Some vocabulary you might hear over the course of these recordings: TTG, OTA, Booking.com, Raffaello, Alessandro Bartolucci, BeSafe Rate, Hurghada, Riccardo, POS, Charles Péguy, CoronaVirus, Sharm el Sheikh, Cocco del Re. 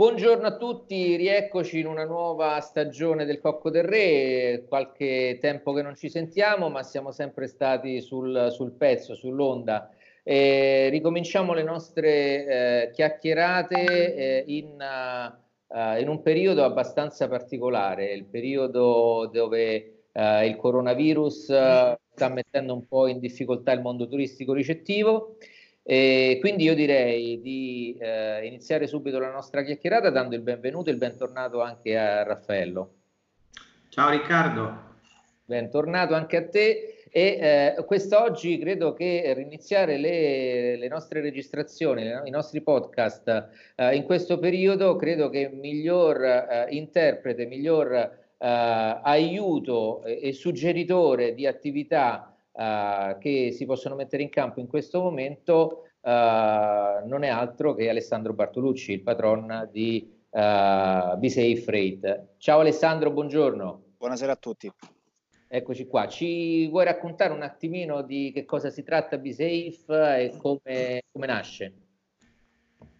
Buongiorno a tutti, rieccoci in una nuova stagione del Cocco del Re, qualche tempo che non ci sentiamo ma siamo sempre stati sul pezzo, sull'onda. Ricominciamo le nostre chiacchierate in un periodo abbastanza particolare, il periodo dove il coronavirus sta mettendo un po' in difficoltà il mondo turistico ricettivo. E quindi io direi di iniziare subito la nostra chiacchierata dando il benvenuto e il bentornato anche a Raffaello. Ciao Riccardo. Bentornato anche a te e quest'oggi credo che iniziare le nostre registrazioni, i nostri podcast in questo periodo credo che miglior interprete, miglior aiuto e suggeritore di attività che si possono mettere in campo in questo momento non è altro che Alessandro Bartolucci, il patron di BeSafe Rate. Ciao Alessandro, buongiorno. Buonasera a tutti. Eccoci qua. Ci vuoi raccontare un attimino di che cosa si tratta BeSafe e come nasce?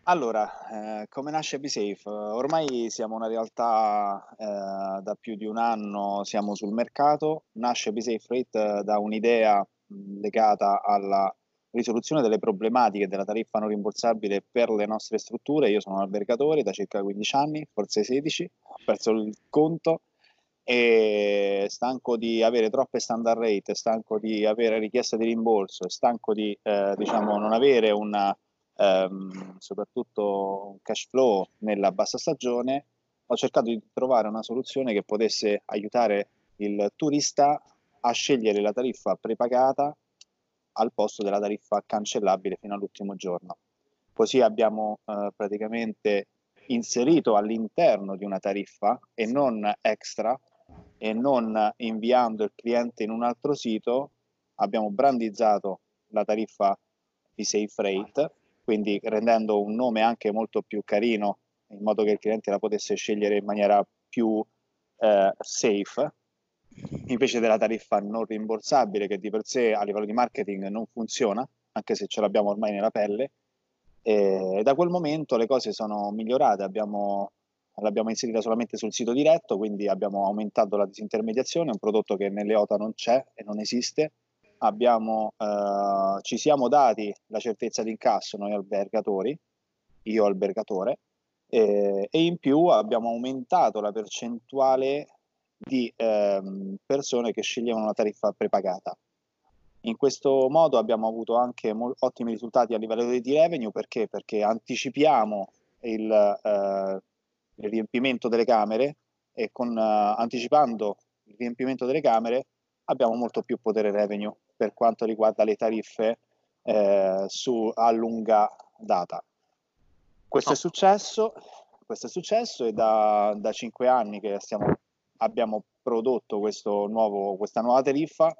Allora, come nasce BeSafe? Ormai siamo una realtà da più di un anno, siamo sul mercato. Nasce BeSafe Rate da un'idea legata alla risoluzione delle problematiche della tariffa non rimborsabile per le nostre strutture. Io sono un albergatore da circa 15 anni, forse 16, ho perso il conto e stanco di avere troppe standard rate, stanco di avere richieste di rimborso, stanco di non avere una soprattutto cash flow nella bassa stagione. Ho cercato di trovare una soluzione che potesse aiutare il turista a scegliere la tariffa prepagata al posto della tariffa cancellabile fino all'ultimo giorno. Così abbiamo praticamente inserito all'interno di una tariffa e non extra, e non inviando il cliente in un altro sito, abbiamo brandizzato la tariffa di Safe Rate, quindi rendendo un nome anche molto più carino, in modo che il cliente la potesse scegliere in maniera più safe, invece della tariffa non rimborsabile, che di per sé a livello di marketing non funziona, anche se ce l'abbiamo ormai nella pelle. E da quel momento le cose sono migliorate, l'abbiamo inserita solamente sul sito diretto, quindi abbiamo aumentato la disintermediazione, un prodotto che nelle OTA non c'è e non esiste. Ci siamo dati la certezza di incasso noi albergatori, io albergatore, e in più abbiamo aumentato la percentuale di persone che sceglievano la tariffa prepagata. In questo modo abbiamo avuto anche ottimi risultati a livello di revenue, perché anticipiamo il riempimento delle camere e anticipando il riempimento delle camere abbiamo molto più potere revenue per quanto riguarda le tariffe a lunga data. Questo è successo e da 5 anni che abbiamo prodotto questa nuova tariffa.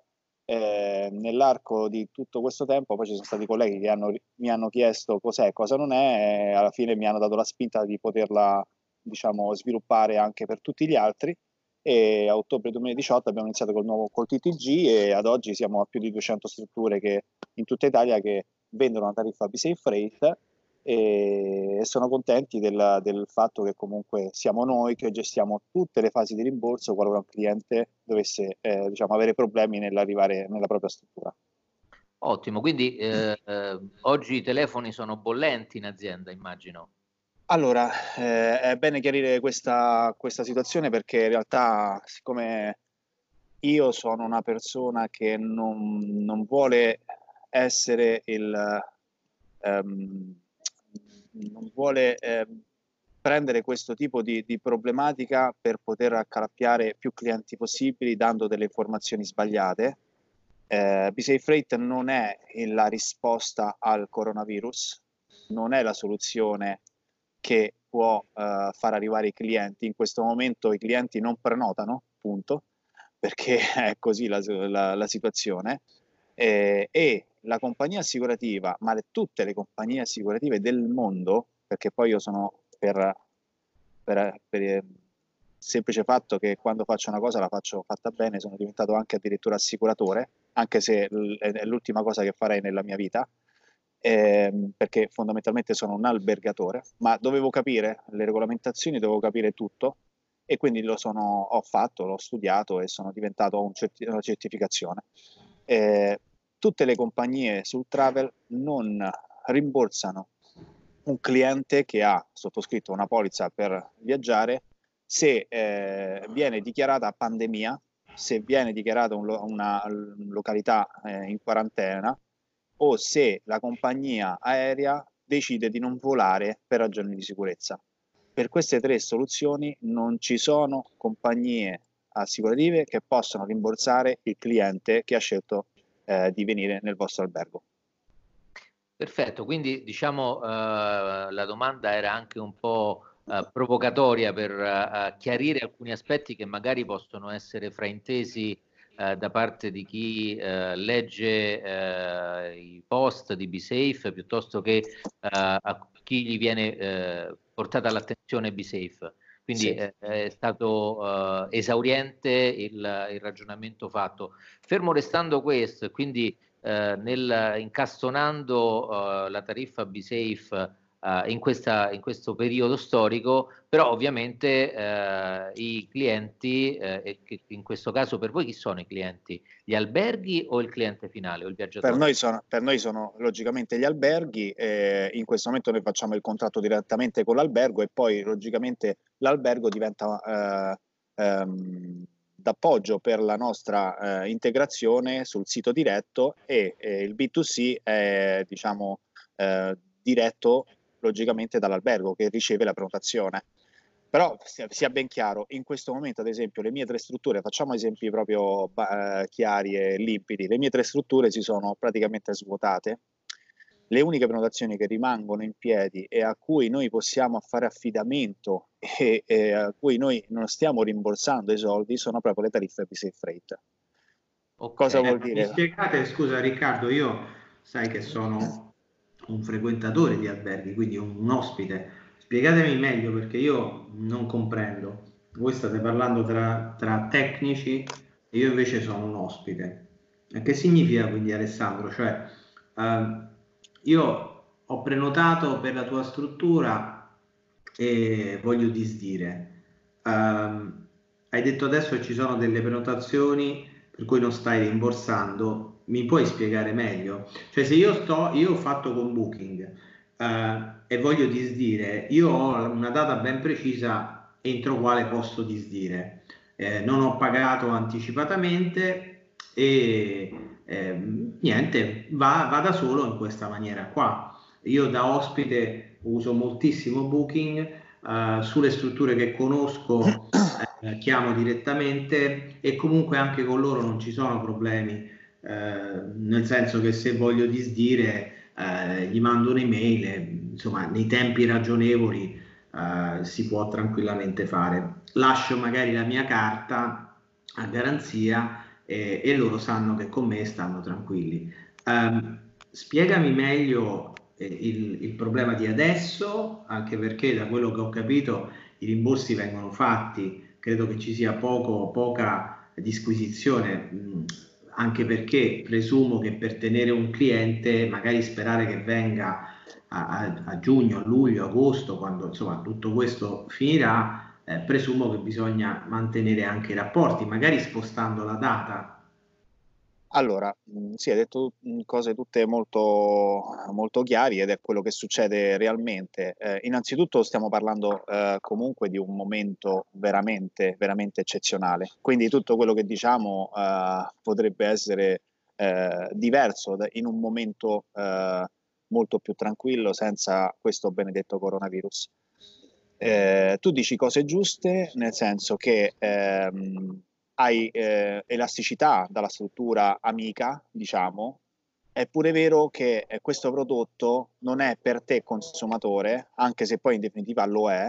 Nell'arco di tutto questo tempo poi ci sono stati colleghi che mi hanno chiesto cos'è, cosa non è, e alla fine mi hanno dato la spinta di poterla sviluppare anche per tutti gli altri. E a ottobre 2018 abbiamo iniziato col TTG e ad oggi siamo a più di 200 strutture in tutta Italia che vendono la tariffa BeSafe Rate e sono contenti del fatto che comunque siamo noi che gestiamo tutte le fasi di rimborso qualora un cliente dovesse avere problemi nell'arrivare nella propria struttura. Ottimo, quindi oggi i telefoni sono bollenti in azienda, immagino. Allora, è bene chiarire questa situazione, perché in realtà, siccome io sono una persona che non vuole essere non vuole prendere questo tipo di problematica per poter accalappiare più clienti possibili dando delle informazioni sbagliate, BeSafe Rate non è la risposta al coronavirus, non è la soluzione che può far arrivare i clienti. In questo momento i clienti non prenotano, punto, perché è così la situazione, e la compagnia assicurativa, ma tutte le compagnie assicurative del mondo, perché poi io sono per il semplice fatto che quando faccio una cosa la faccio fatta bene, sono diventato anche addirittura assicuratore, anche se è l'ultima cosa che farei nella mia vita. perché fondamentalmente sono un albergatore, ma dovevo capire le regolamentazioni, dovevo capire tutto, e quindi l'ho studiato e sono diventato una certificazione. Tutte le compagnie sul travel non rimborsano un cliente che ha sottoscritto una polizza per viaggiare se viene dichiarata pandemia, se viene dichiarata una località in quarantena, o se la compagnia aerea decide di non volare per ragioni di sicurezza. Per queste tre soluzioni non ci sono compagnie assicurative che possono rimborsare il cliente che ha scelto di venire nel vostro albergo. Perfetto, quindi diciamo la domanda era anche un po' provocatoria per chiarire alcuni aspetti che magari possono essere fraintesi da parte di chi legge i post di BeSafe, piuttosto che a chi gli viene portata all'attenzione BeSafe. Quindi sì, è stato esauriente il ragionamento fatto. Fermo restando questo, quindi incastonando la tariffa BeSafe in questo periodo storico, però ovviamente i clienti, in questo caso per voi chi sono i clienti? Gli alberghi o il cliente finale o il viaggiatore? Per noi sono logicamente gli alberghi, in questo momento noi facciamo il contratto direttamente con l'albergo e poi logicamente l'albergo diventa d'appoggio per la nostra integrazione sul sito diretto, e il B2C è diciamo diretto logicamente dall'albergo che riceve la prenotazione. Però sia ben chiaro, in questo momento ad esempio le mie tre strutture, facciamo esempi proprio chiari e limpidi, le mie tre strutture si sono praticamente svuotate, le uniche prenotazioni che rimangono in piedi e a cui noi possiamo fare affidamento e a cui noi non stiamo rimborsando i soldi sono proprio le tariffe BeSafe Rate. Okay. Cosa vuol dire? Mi spiegate, scusa Riccardo, io sai che sono un frequentatore di alberghi, quindi un ospite, spiegatemi meglio perché io non comprendo. Voi state parlando tra tecnici e io invece sono un ospite. E che significa quindi, Alessandro? Cioè io ho prenotato per la tua struttura e voglio disdire, hai detto adesso che ci sono delle prenotazioni per cui non stai rimborsando. Mi puoi spiegare meglio? Cioè se io ho fatto con Booking e voglio disdire, io ho una data ben precisa entro quale posso disdire, non ho pagato anticipatamente e niente, va da solo in questa maniera qua. Io da ospite uso moltissimo Booking, sulle strutture che conosco chiamo direttamente e comunque anche con loro non ci sono problemi. Nel senso che se voglio disdire gli mando un'email, insomma nei tempi ragionevoli si può tranquillamente fare, lascio magari la mia carta a garanzia e loro sanno che con me stanno tranquilli. Spiegami meglio il problema di adesso, anche perché da quello che ho capito i rimborsi vengono fatti, credo che ci sia poca disquisizione, anche perché presumo che per tenere un cliente, magari sperare che venga a giugno, a luglio, agosto, quando insomma tutto questo finirà, presumo che bisogna mantenere anche i rapporti, magari spostando la data. Allora, sì, hai detto cose tutte molto, molto chiari ed è quello che succede realmente. Innanzitutto stiamo parlando comunque di un momento veramente, veramente eccezionale, quindi tutto quello che diciamo potrebbe essere diverso in un momento molto più tranquillo senza questo benedetto coronavirus. Tu dici cose giuste, nel senso che hai elasticità dalla struttura amica, diciamo. È pure vero che questo prodotto non è per te consumatore, anche se poi in definitiva lo è,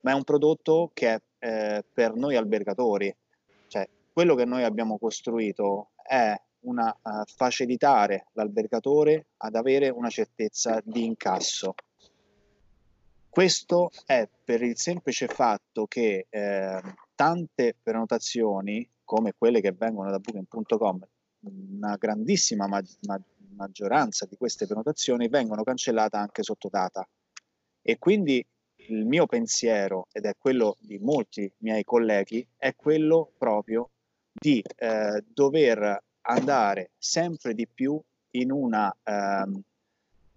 ma è un prodotto che è per noi albergatori. Cioè, quello che noi abbiamo costruito è una facilitare l'albergatore ad avere una certezza di incasso. Questo è per il semplice fatto che tante prenotazioni, come quelle che vengono da Booking.com, una grandissima maggioranza di queste prenotazioni vengono cancellate anche sotto data. E quindi il mio pensiero, ed è quello di molti miei colleghi, è quello proprio di dover andare sempre di più in una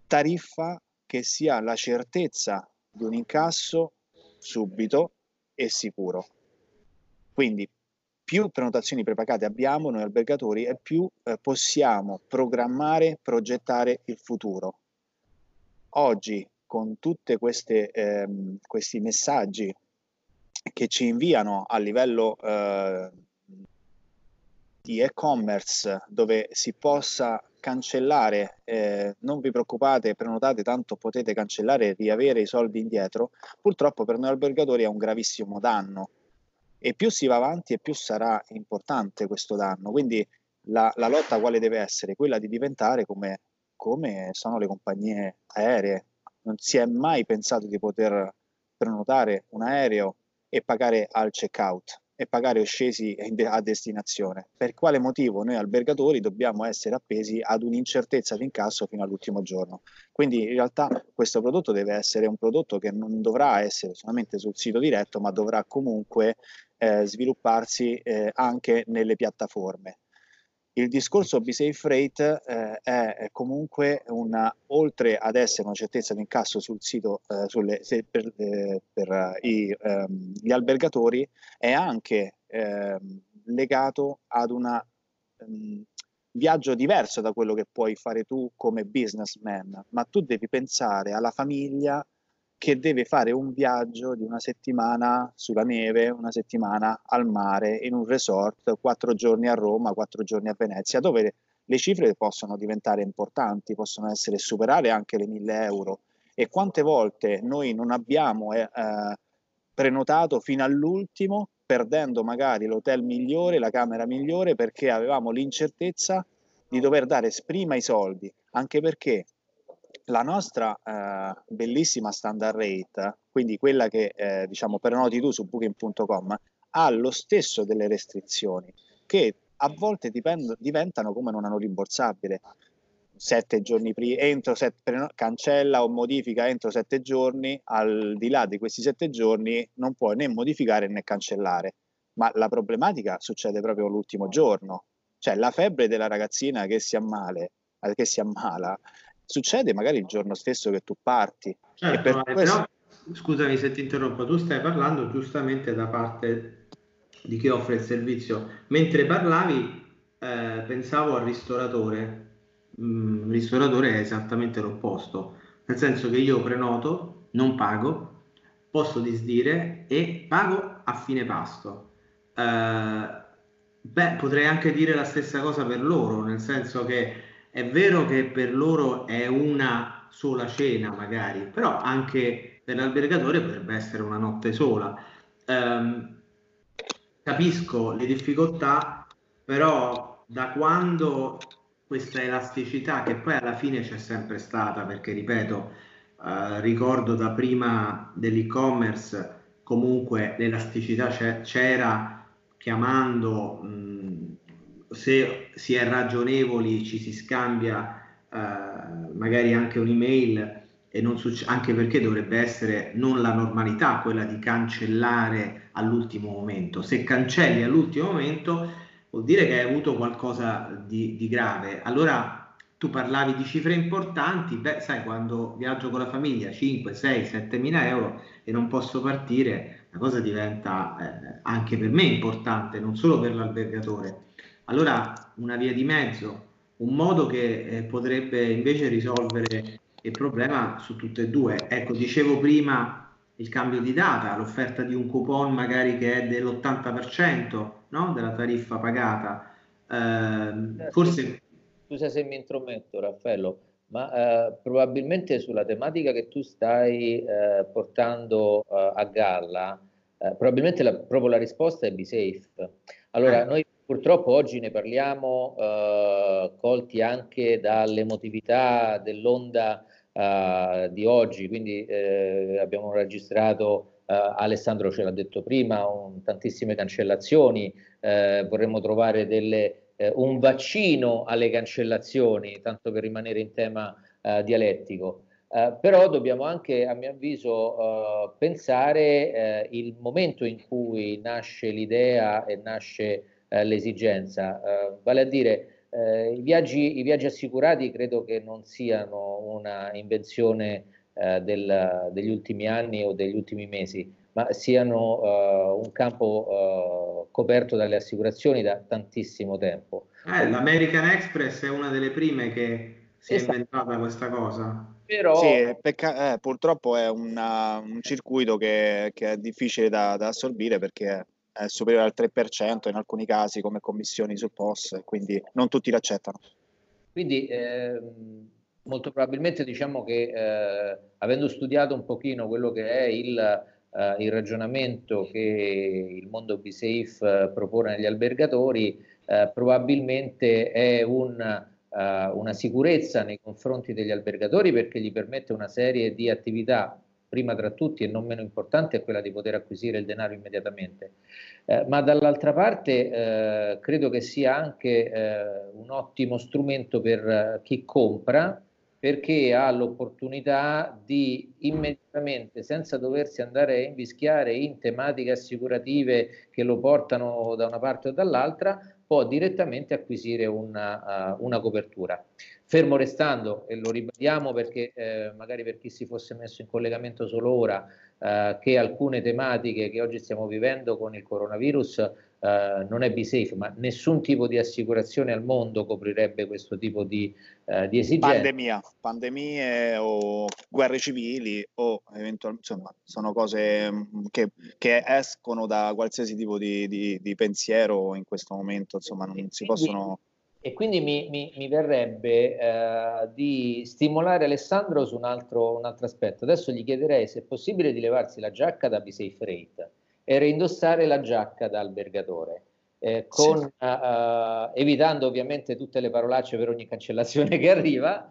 tariffa che sia la certezza di un incasso subito e sicuro. Quindi più prenotazioni prepagate abbiamo noi albergatori e più possiamo programmare, progettare il futuro. Oggi con tutti questi messaggi che ci inviano a livello di e-commerce, dove si possa cancellare, non vi preoccupate, prenotate, tanto potete cancellare e riavere i soldi indietro, purtroppo per noi albergatori è un gravissimo danno, e più si va avanti e più sarà importante questo danno. Quindi la lotta quale deve essere? Quella di diventare come sono le compagnie aeree. Non si è mai pensato di poter prenotare un aereo e pagare al checkout e pagare scesi a destinazione. Per quale motivo noi albergatori dobbiamo essere appesi ad un'incertezza di incasso fino all'ultimo giorno? Quindi in realtà questo prodotto deve essere un prodotto che non dovrà essere solamente sul sito diretto, ma dovrà comunque svilupparsi anche nelle piattaforme. Il discorso BeSafe Rate è comunque oltre ad essere una certezza di incasso sul sito per gli albergatori, è anche legato ad un viaggio diverso da quello che puoi fare tu come businessman, ma tu devi pensare alla famiglia che deve fare un viaggio di una settimana sulla neve, una settimana al mare, in un resort, 4 giorni a Roma, 4 giorni a Venezia, dove le cifre possono diventare importanti, possono superare anche le 1.000 euro. E quante volte noi non abbiamo prenotato fino all'ultimo, perdendo magari l'hotel migliore, la camera migliore, perché avevamo l'incertezza di dover dare prima i soldi, anche perché la nostra bellissima standard rate, quindi quella che diciamo prenoti tu su Booking.com, ha lo stesso delle restrizioni che a volte diventano come non rimborsabile. 7 giorni entro 7, cancella o modifica entro 7 giorni, al di là di questi 7 giorni non puoi né modificare né cancellare. Ma la problematica succede proprio l'ultimo giorno, cioè la febbre della ragazzina che si ammala succede magari il giorno stesso che tu parti. Certo, e per questo... però, scusami se ti interrompo, tu stai parlando giustamente da parte di chi offre il servizio. Mentre parlavi pensavo al ristoratore. Il ristoratore è esattamente l'opposto, nel senso che io prenoto, non pago, posso disdire e pago a fine pasto. Potrei anche dire la stessa cosa per loro, nel senso che è vero che per loro è una sola cena magari, però anche per l'albergatore potrebbe essere una notte sola. Capisco le difficoltà, però da quando questa elasticità, che poi alla fine c'è sempre stata, perché ripeto, ricordo da prima dell'e-commerce, comunque l'elasticità c'era, chiamando... se si è ragionevoli ci si scambia magari anche un'email, e non anche perché dovrebbe essere non la normalità quella di cancellare all'ultimo momento. Se cancelli all'ultimo momento vuol dire che hai avuto qualcosa di grave. Allora tu parlavi di cifre importanti, beh, sai, quando viaggio con la famiglia 5, 6, 7.000 euro e non posso partire, la cosa diventa anche per me importante, non solo per l'albergatore. Allora una via di mezzo, un modo che potrebbe invece risolvere il problema su tutte e due. Ecco, dicevo prima il cambio di data, l'offerta di un coupon magari che è dell'80%, no? Della tariffa pagata. Forse... Scusa se mi intrometto, Raffaello, ma probabilmente sulla tematica che tu stai portando a galla, probabilmente proprio la risposta è BeSafe. Allora, noi purtroppo oggi ne parliamo colti anche dall'emotività dell'onda di oggi, quindi abbiamo registrato, Alessandro ce l'ha detto prima, tantissime cancellazioni, vorremmo trovare delle un vaccino alle cancellazioni, tanto per rimanere in tema dialettico. Però dobbiamo anche, a mio avviso, pensare il momento in cui nasce l'idea e nasce l'esigenza, vale a dire i viaggi assicurati credo che non siano una invenzione degli ultimi anni o degli ultimi mesi, ma siano un campo coperto dalle assicurazioni da tantissimo tempo. L'American Express è una delle prime che si è inventata questa cosa. Però... Sì, purtroppo è un circuito che è difficile da assorbire, perché è superiore al 3% in alcuni casi come commissioni sul POS, quindi non tutti l'accettano. Quindi molto probabilmente diciamo che avendo studiato un pochino quello che è il ragionamento che il mondo BeSafe propone agli albergatori, probabilmente è una sicurezza nei confronti degli albergatori, perché gli permette una serie di attività, prima tra tutti e non meno importante è quella di poter acquisire il denaro immediatamente, ma dall'altra parte credo che sia anche un ottimo strumento per chi compra, perché ha l'opportunità di immediatamente, senza doversi andare a invischiare in tematiche assicurative che lo portano da una parte o dall'altra, può direttamente acquisire una copertura. Fermo restando, e lo ribadiamo perché magari per chi si fosse messo in collegamento solo ora, che alcune tematiche che oggi stiamo vivendo con il coronavirus non è BeSafe, ma nessun tipo di assicurazione al mondo coprirebbe questo tipo di esigenze. Pandemie o guerre civili o eventualmente, insomma, sono cose che escono da qualsiasi tipo di pensiero in questo momento, insomma, non si possono... E quindi mi verrebbe di stimolare Alessandro su un altro aspetto. Adesso gli chiederei se è possibile di levarsi la giacca da BeSafe Rate e reindossare la giacca da albergatore, evitando ovviamente tutte le parolacce per ogni cancellazione che arriva,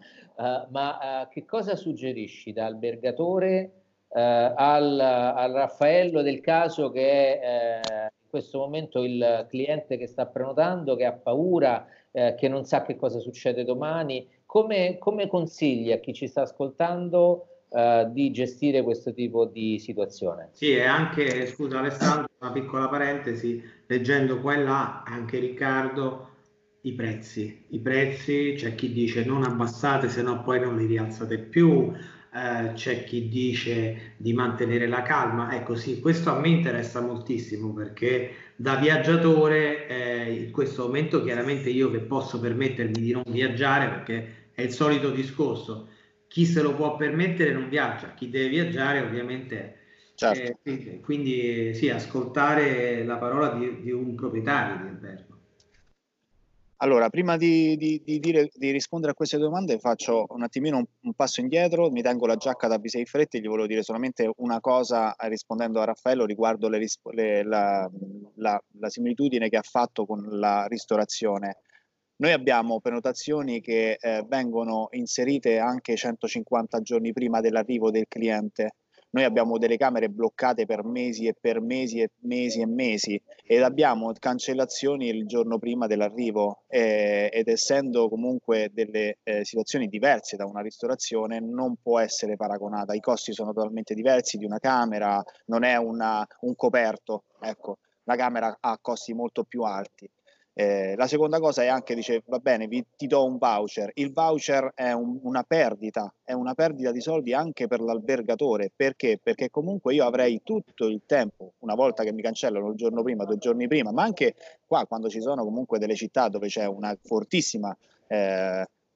ma che cosa suggerisci da albergatore al Raffaello del caso, che è in questo momento il cliente che sta prenotando, che ha paura, che non sa che cosa succede domani? Come consigli a chi ci sta ascoltando di gestire questo tipo di situazione? Sì, e anche, scusa Alessandro, una piccola parentesi, leggendo qua e là, anche Riccardo, i prezzi, c'è chi dice non abbassate sennò poi non li rialzate più, c'è chi dice di mantenere la calma. Ecco sì, questo a me interessa moltissimo, perché da viaggiatore in questo momento chiaramente io che posso permettermi di non viaggiare, perché è il solito discorso, chi se lo può permettere non viaggia, chi deve viaggiare ovviamente. Certo. Quindi sì, ascoltare la parola di un proprietario di albergo. Allora, prima di rispondere a queste domande faccio un attimino un passo indietro, mi tengo la giacca da BeSafe Rate e gli volevo dire solamente una cosa rispondendo a Raffaello riguardo la similitudine che ha fatto con la ristorazione. Noi abbiamo prenotazioni che vengono inserite anche 150 giorni prima dell'arrivo del cliente. Noi abbiamo delle camere bloccate per mesi ed abbiamo cancellazioni il giorno prima dell'arrivo ed essendo comunque delle situazioni diverse da una ristorazione, non può essere paragonata. I costi sono totalmente diversi di una camera, non è un coperto, ecco, la camera ha costi molto più alti. La seconda cosa è anche, dice, va bene, ti do un voucher. Il voucher è una perdita di soldi anche per l'albergatore. Perché? Perché comunque io avrei tutto il tempo, una volta che mi cancellano il giorno prima, 2 giorni prima, ma anche qua quando ci sono comunque delle città dove c'è una fortissima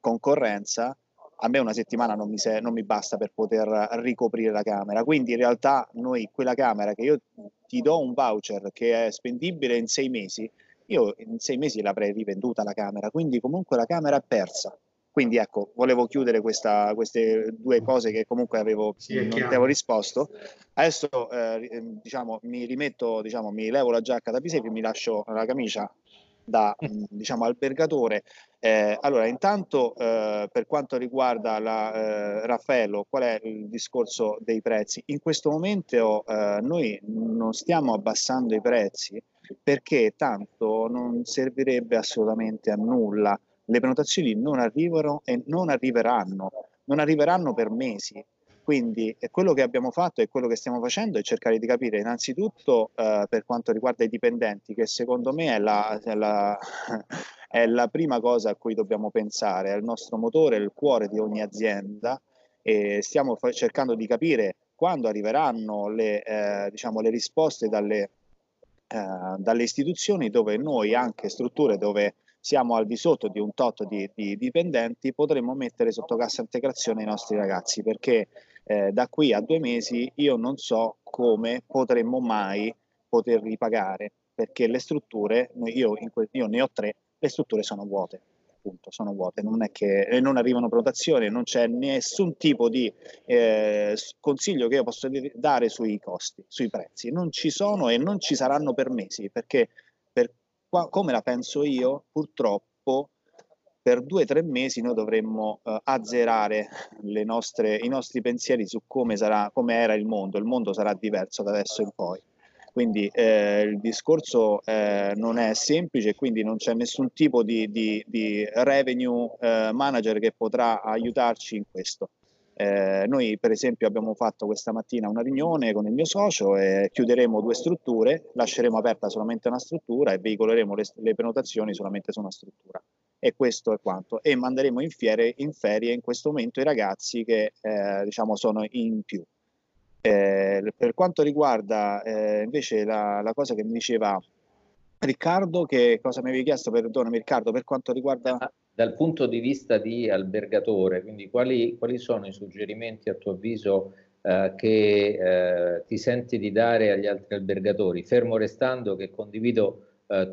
concorrenza, a me una settimana non mi basta per poter ricoprire la camera. Quindi in realtà noi quella camera che io ti do un voucher che è spendibile in 6 mesi, io in 6 mesi l'avrei rivenduta la camera, quindi comunque la camera è persa. Quindi ecco, volevo chiudere queste 2 cose che comunque non avevo risposto. Adesso diciamo, mi levo la giacca da BeSafe, mi lascio la camicia da albergatore. Allora, intanto per quanto riguarda Raffaello, qual è il discorso dei prezzi? In questo momento noi non stiamo abbassando i prezzi, perché tanto non servirebbe assolutamente a nulla. Le prenotazioni non arrivano e non arriveranno per mesi. Quindi quello che abbiamo fatto e quello che stiamo facendo è cercare di capire innanzitutto per quanto riguarda i dipendenti, che secondo me è la prima cosa a cui dobbiamo pensare, è il nostro motore, il cuore di ogni azienda, e stiamo cercando di capire quando arriveranno le risposte dalle istituzioni, dove noi, anche strutture dove siamo al di sotto di un tot di dipendenti, potremmo mettere sotto cassa integrazione i nostri ragazzi, perché da qui a 2 mesi io non so come potremmo mai poterli pagare, perché le strutture, io ne ho 3, le strutture sono vuote, appunto, sono vuote, non è che non arrivano prenotazioni, non c'è nessun tipo di consiglio che io posso dare sui costi, sui prezzi, non ci sono e non ci saranno per mesi, perché come la penso io, purtroppo per 2 o 3 mesi noi dovremmo azzerare i nostri pensieri su come era il mondo. Il mondo sarà diverso da adesso in poi. Quindi il discorso non è semplice, quindi non c'è nessun tipo di revenue manager che potrà aiutarci in questo. Noi per esempio abbiamo fatto questa mattina una riunione con il mio socio e chiuderemo 2 strutture, lasceremo aperta solamente una struttura e veicoleremo le prenotazioni solamente su una struttura, e questo è quanto, e manderemo in ferie in questo momento i ragazzi che sono in più. Per quanto riguarda invece la cosa che mi diceva Riccardo, che cosa mi avevi chiesto, perdonami Riccardo, per quanto riguarda... Dal punto di vista di albergatore, quindi quali sono i suggerimenti a tuo avviso che ti senti di dare agli altri albergatori, fermo restando che condivido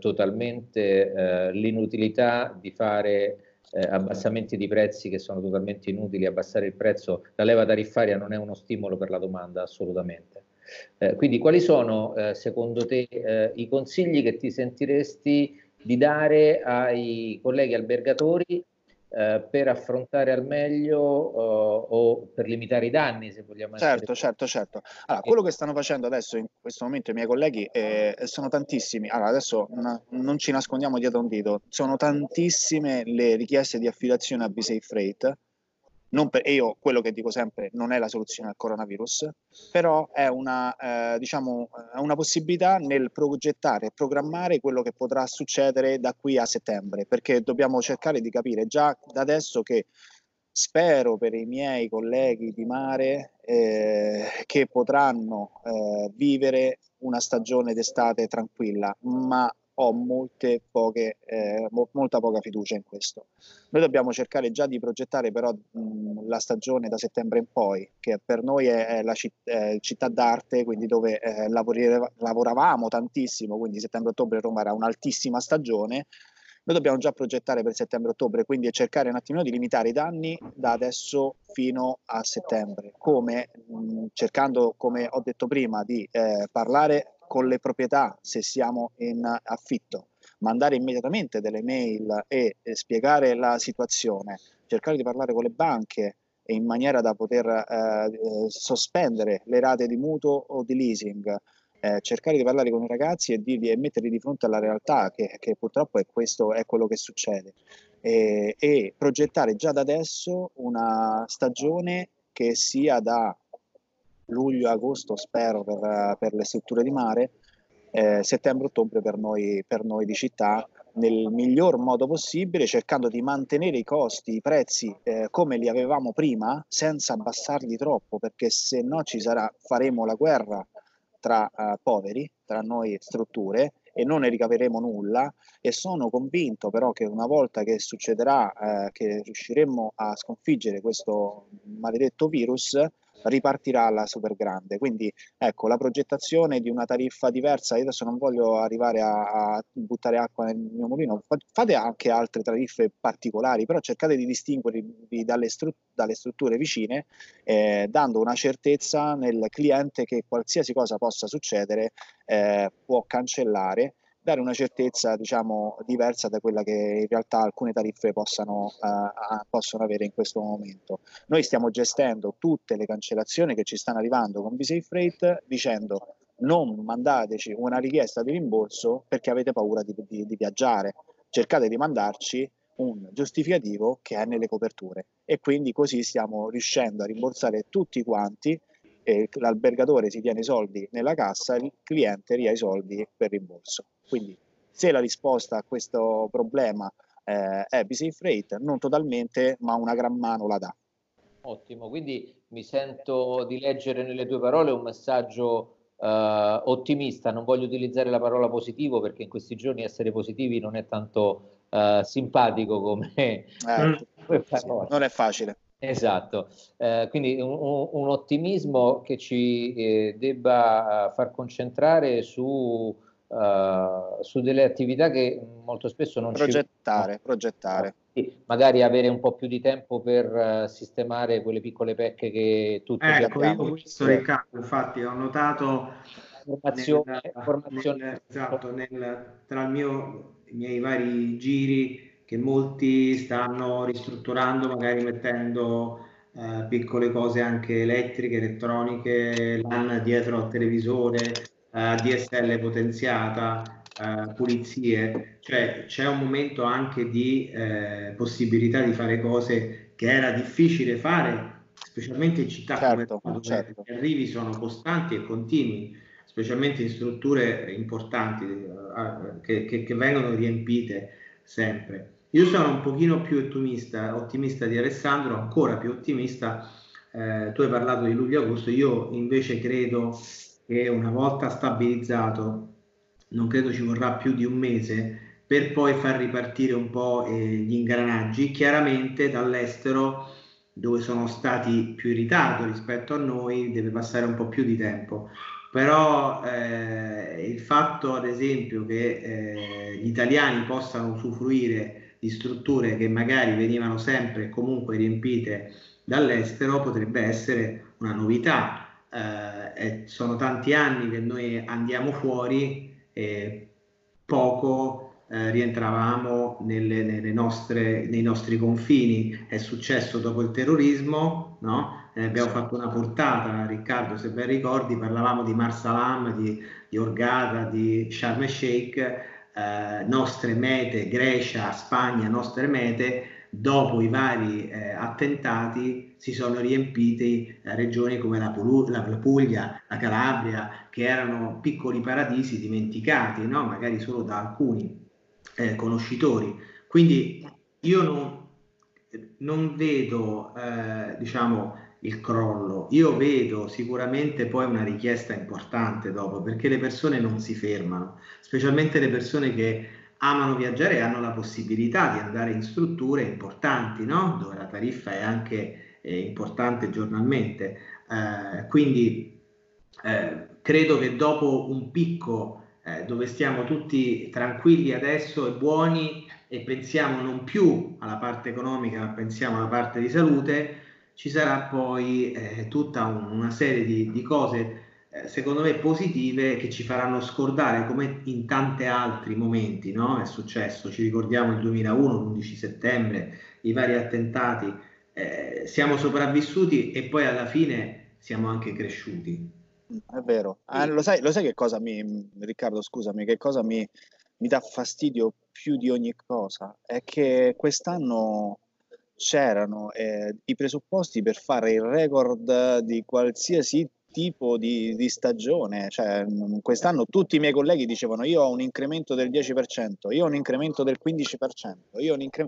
totalmente l'inutilità di fare abbassamenti di prezzi che sono totalmente inutili. Abbassare il prezzo, la leva tariffaria non è uno stimolo per la domanda, assolutamente. Quindi quali sono secondo te i consigli che ti sentiresti di dare ai colleghi albergatori per affrontare al meglio o per limitare i danni, se vogliamo essere... Certo. Allora, quello che stanno facendo adesso in questo momento i miei colleghi sono tantissimi. Allora, adesso non ci nascondiamo dietro un dito, sono tantissime le richieste di affidazione a BeSafe Rate. Io quello che dico sempre, non è la soluzione al coronavirus, però è una possibilità nel progettare e programmare quello che potrà succedere da qui a settembre, perché dobbiamo cercare di capire già da adesso, che spero per i miei colleghi di mare che potranno vivere una stagione d'estate tranquilla, ma ho molta poca fiducia in questo. Noi dobbiamo cercare già di progettare però la stagione da settembre in poi, che per noi è la città d'arte, quindi dove lavoravamo tantissimo, quindi settembre-ottobre Roma era un'altissima stagione. Noi dobbiamo già progettare per settembre-ottobre, quindi cercare un attimino di limitare i danni da adesso fino a settembre, cercando, come ho detto prima, di parlare con le proprietà se siamo in affitto, mandare immediatamente delle mail e spiegare la situazione, cercare di parlare con le banche in maniera da poter sospendere le rate di mutuo o di leasing, cercare di parlare con i ragazzi e metterli di fronte alla realtà, che purtroppo è quello che succede, e progettare già da adesso una stagione che sia da luglio, agosto, spero per le strutture di mare, settembre, ottobre per noi di città, nel miglior modo possibile, cercando di mantenere i costi, i prezzi come li avevamo prima, senza abbassarli troppo, perché se no faremo la guerra tra poveri, tra noi strutture, e non ne ricaveremo nulla. E sono convinto però che una volta che succederà, che riusciremo a sconfiggere questo maledetto virus, ripartirà la super grande. Quindi ecco, la progettazione di una tariffa diversa, io adesso non voglio arrivare a buttare acqua nel mio mulino, fate anche altre tariffe particolari, però cercate di distinguervi dalle strutture vicine, dando una certezza nel cliente che qualsiasi cosa possa succedere può cancellare, dare una certezza diversa da quella che in realtà alcune tariffe possono avere in questo momento. Noi stiamo gestendo tutte le cancellazioni che ci stanno arrivando con BeSafe Rate dicendo: non mandateci una richiesta di rimborso perché avete paura di viaggiare, cercate di mandarci un giustificativo che è nelle coperture, e quindi così stiamo riuscendo a rimborsare tutti quanti, l'albergatore si tiene i soldi nella cassa e il cliente ria i soldi per rimborso. Quindi se la risposta a questo problema è BeSafe Rate, non totalmente ma una gran mano la dà. Ottimo, quindi mi sento di leggere nelle tue parole un messaggio ottimista. Non voglio utilizzare la parola positivo perché in questi giorni essere positivi non è tanto simpatico come, come parola. Sì, non è facile. Esatto, quindi un ottimismo che ci debba far concentrare su delle attività che molto spesso non progettare. Sì, magari avere un po' più di tempo per sistemare quelle piccole pecche che tutti abbiamo. Ecco, io questo, Riccardo, infatti ho notato tra i miei vari giri che molti stanno ristrutturando, magari mettendo piccole cose anche elettriche, elettroniche, LAN dietro al televisore, DSL potenziata, pulizie, cioè c'è un momento anche di possibilità di fare cose che era difficile fare, specialmente in città, certo. Gli arrivi sono costanti e continui, specialmente in strutture importanti che vengono riempite sempre. Io sono un pochino più ottimista di Alessandro, ancora più ottimista. Tu hai parlato di luglio-agosto, io invece credo che una volta stabilizzato, non credo ci vorrà più di un mese per poi far ripartire un po' gli ingranaggi. Chiaramente dall'estero, dove sono stati più in ritardo rispetto a noi, deve passare un po' più di tempo, però il fatto ad esempio che gli italiani possano usufruire di strutture che magari venivano sempre comunque riempite dall'estero potrebbe essere una novità. Sono tanti anni che noi andiamo fuori e poco rientravamo nei nostri confini. È successo dopo il terrorismo, no? Abbiamo fatto una portata, Riccardo, se ben ricordi, parlavamo di Marsalam, di Hurghada, di Sharm el Sheikh, nostre mete, Grecia, Spagna, nostre mete. Dopo i vari attentati si sono riempite regioni come la Puglia, la Calabria, che erano piccoli paradisi dimenticati, no? Magari solo da alcuni conoscitori. Quindi io non vedo diciamo il crollo, io vedo sicuramente poi una richiesta importante dopo, perché le persone non si fermano, specialmente le persone che amano viaggiare e hanno la possibilità di andare in strutture importanti, no? Dove la tariffa è anche importante giornalmente. Quindi credo che dopo un picco dove stiamo tutti tranquilli adesso e buoni e pensiamo non più alla parte economica ma pensiamo alla parte di salute, ci sarà poi tutta una serie di cose secondo me positive che ci faranno scordare, come in tanti altri momenti, no? È successo, ci ricordiamo il 2001, l'11 settembre, i vari attentati, siamo sopravvissuti e poi alla fine siamo anche cresciuti. È vero, lo sai che cosa Riccardo, scusami, che cosa mi dà fastidio più di ogni cosa? È che quest'anno c'erano i presupposti per fare il record di qualsiasi tipo di stagione, cioè quest'anno tutti i miei colleghi dicevano io ho un incremento del 10%, io ho un incremento del 15%,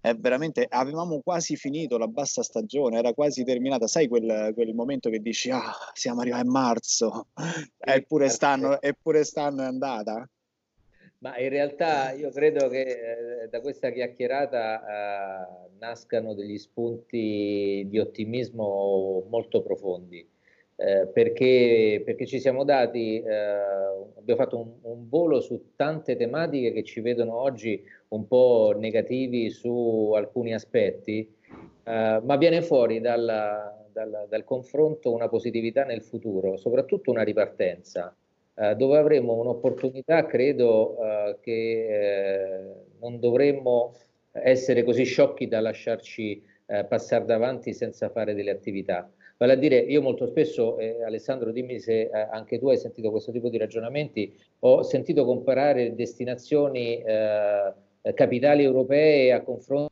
è veramente, avevamo quasi finito la bassa stagione, era quasi terminata, sai quel momento che dici siamo arrivati a marzo, eppure stanno è andata. Ma in realtà io credo che da questa chiacchierata nascano degli spunti di ottimismo molto profondi. Perché ci siamo dati, abbiamo fatto un volo su tante tematiche che ci vedono oggi un po' negativi su alcuni aspetti, ma viene fuori dal confronto una positività nel futuro, soprattutto una ripartenza, dove avremo un'opportunità, credo, che non dovremmo essere così sciocchi da lasciarci passare davanti senza fare delle attività. Vale a dire, io molto spesso, Alessandro, dimmi se anche tu hai sentito questo tipo di ragionamenti, ho sentito comparare destinazioni capitali europee a confronto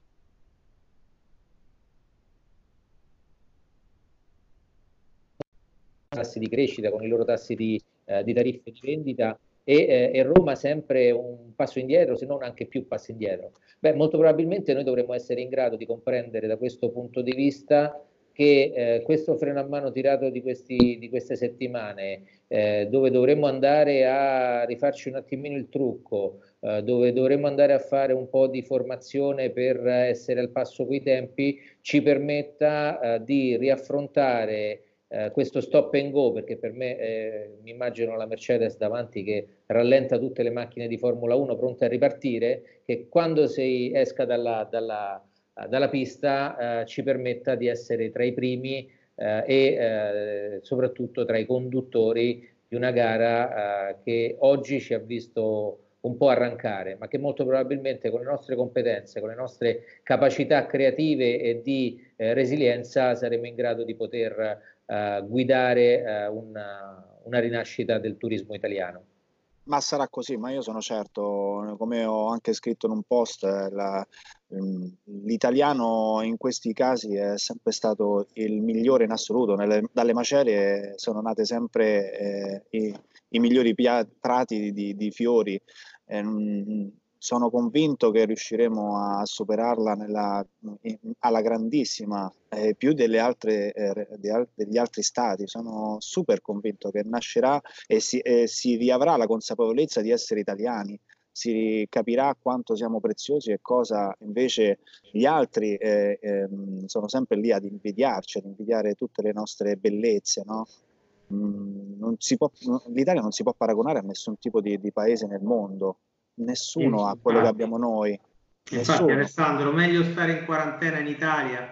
tassi di crescita, con i loro tassi di tariffe di vendita, e Roma sempre un passo indietro, se non anche più passi indietro. Beh, molto probabilmente noi dovremmo essere in grado di comprendere da questo punto di vista che questo freno a mano tirato di queste settimane, dove dovremmo andare a rifarci un attimino il trucco, dove dovremmo andare a fare un po' di formazione per essere al passo coi tempi, ci permetta di riaffrontare questo stop and go, perché per me mi immagino la Mercedes davanti che rallenta tutte le macchine di Formula 1 pronte a ripartire, che quando si esca dalla pista ci permetta di essere tra i primi e soprattutto tra i conduttori di una gara che oggi ci ha visto un po' arrancare, ma che molto probabilmente con le nostre competenze, con le nostre capacità creative e di resilienza saremo in grado di poter guidare una rinascita del turismo italiano. Ma sarà così, ma io sono certo, come ho anche scritto in un post, l'italiano in questi casi è sempre stato il migliore in assoluto, dalle macerie sono nate sempre i migliori prati di fiori. Sono convinto che riusciremo a superarla alla grandissima, più degli altri stati. Sono super convinto che nascerà e si riavrà la consapevolezza di essere italiani, si capirà quanto siamo preziosi e cosa invece gli altri sono sempre lì ad invidiarci, ad invidiare tutte le nostre bellezze, no? L'Italia non si può paragonare a nessun tipo di paese nel mondo. Nessuno ha quello che abbiamo noi. Infatti, Alessandro, meglio stare in quarantena in Italia.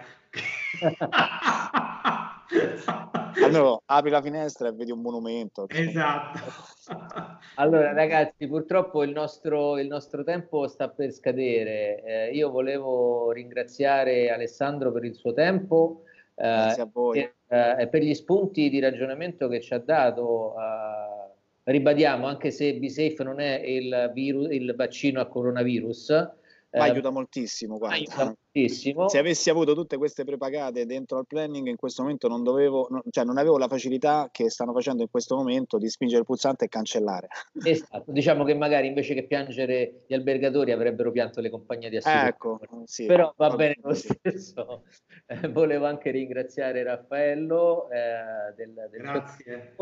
Almeno apri la finestra e vedi un monumento. Esatto. Allora ragazzi, purtroppo il nostro tempo sta per scadere. Io volevo ringraziare Alessandro per il suo tempo. Grazie a voi. E per gli spunti di ragionamento che ci ha dato. Ribadiamo, anche se BeSafe non è il vaccino a coronavirus, ma aiuta moltissimo, guarda. Aiuta moltissimo. Se avessi avuto tutte queste prepagate dentro al planning, in questo momento non avevo la facilità che stanno facendo in questo momento di spingere il pulsante e cancellare. Esatto, diciamo che magari invece che piangere gli albergatori avrebbero pianto le compagnie di assicurazione. Ecco, sì, però va bene lo stesso. Volevo anche ringraziare Raffaello del grazie.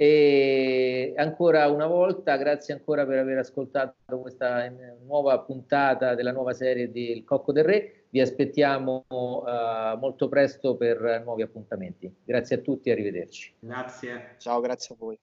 E ancora una volta grazie ancora per aver ascoltato questa nuova puntata della nuova serie del Cocco del Re. Vi aspettiamo molto presto per nuovi appuntamenti. Grazie a tutti e arrivederci. Grazie. Ciao, grazie a voi.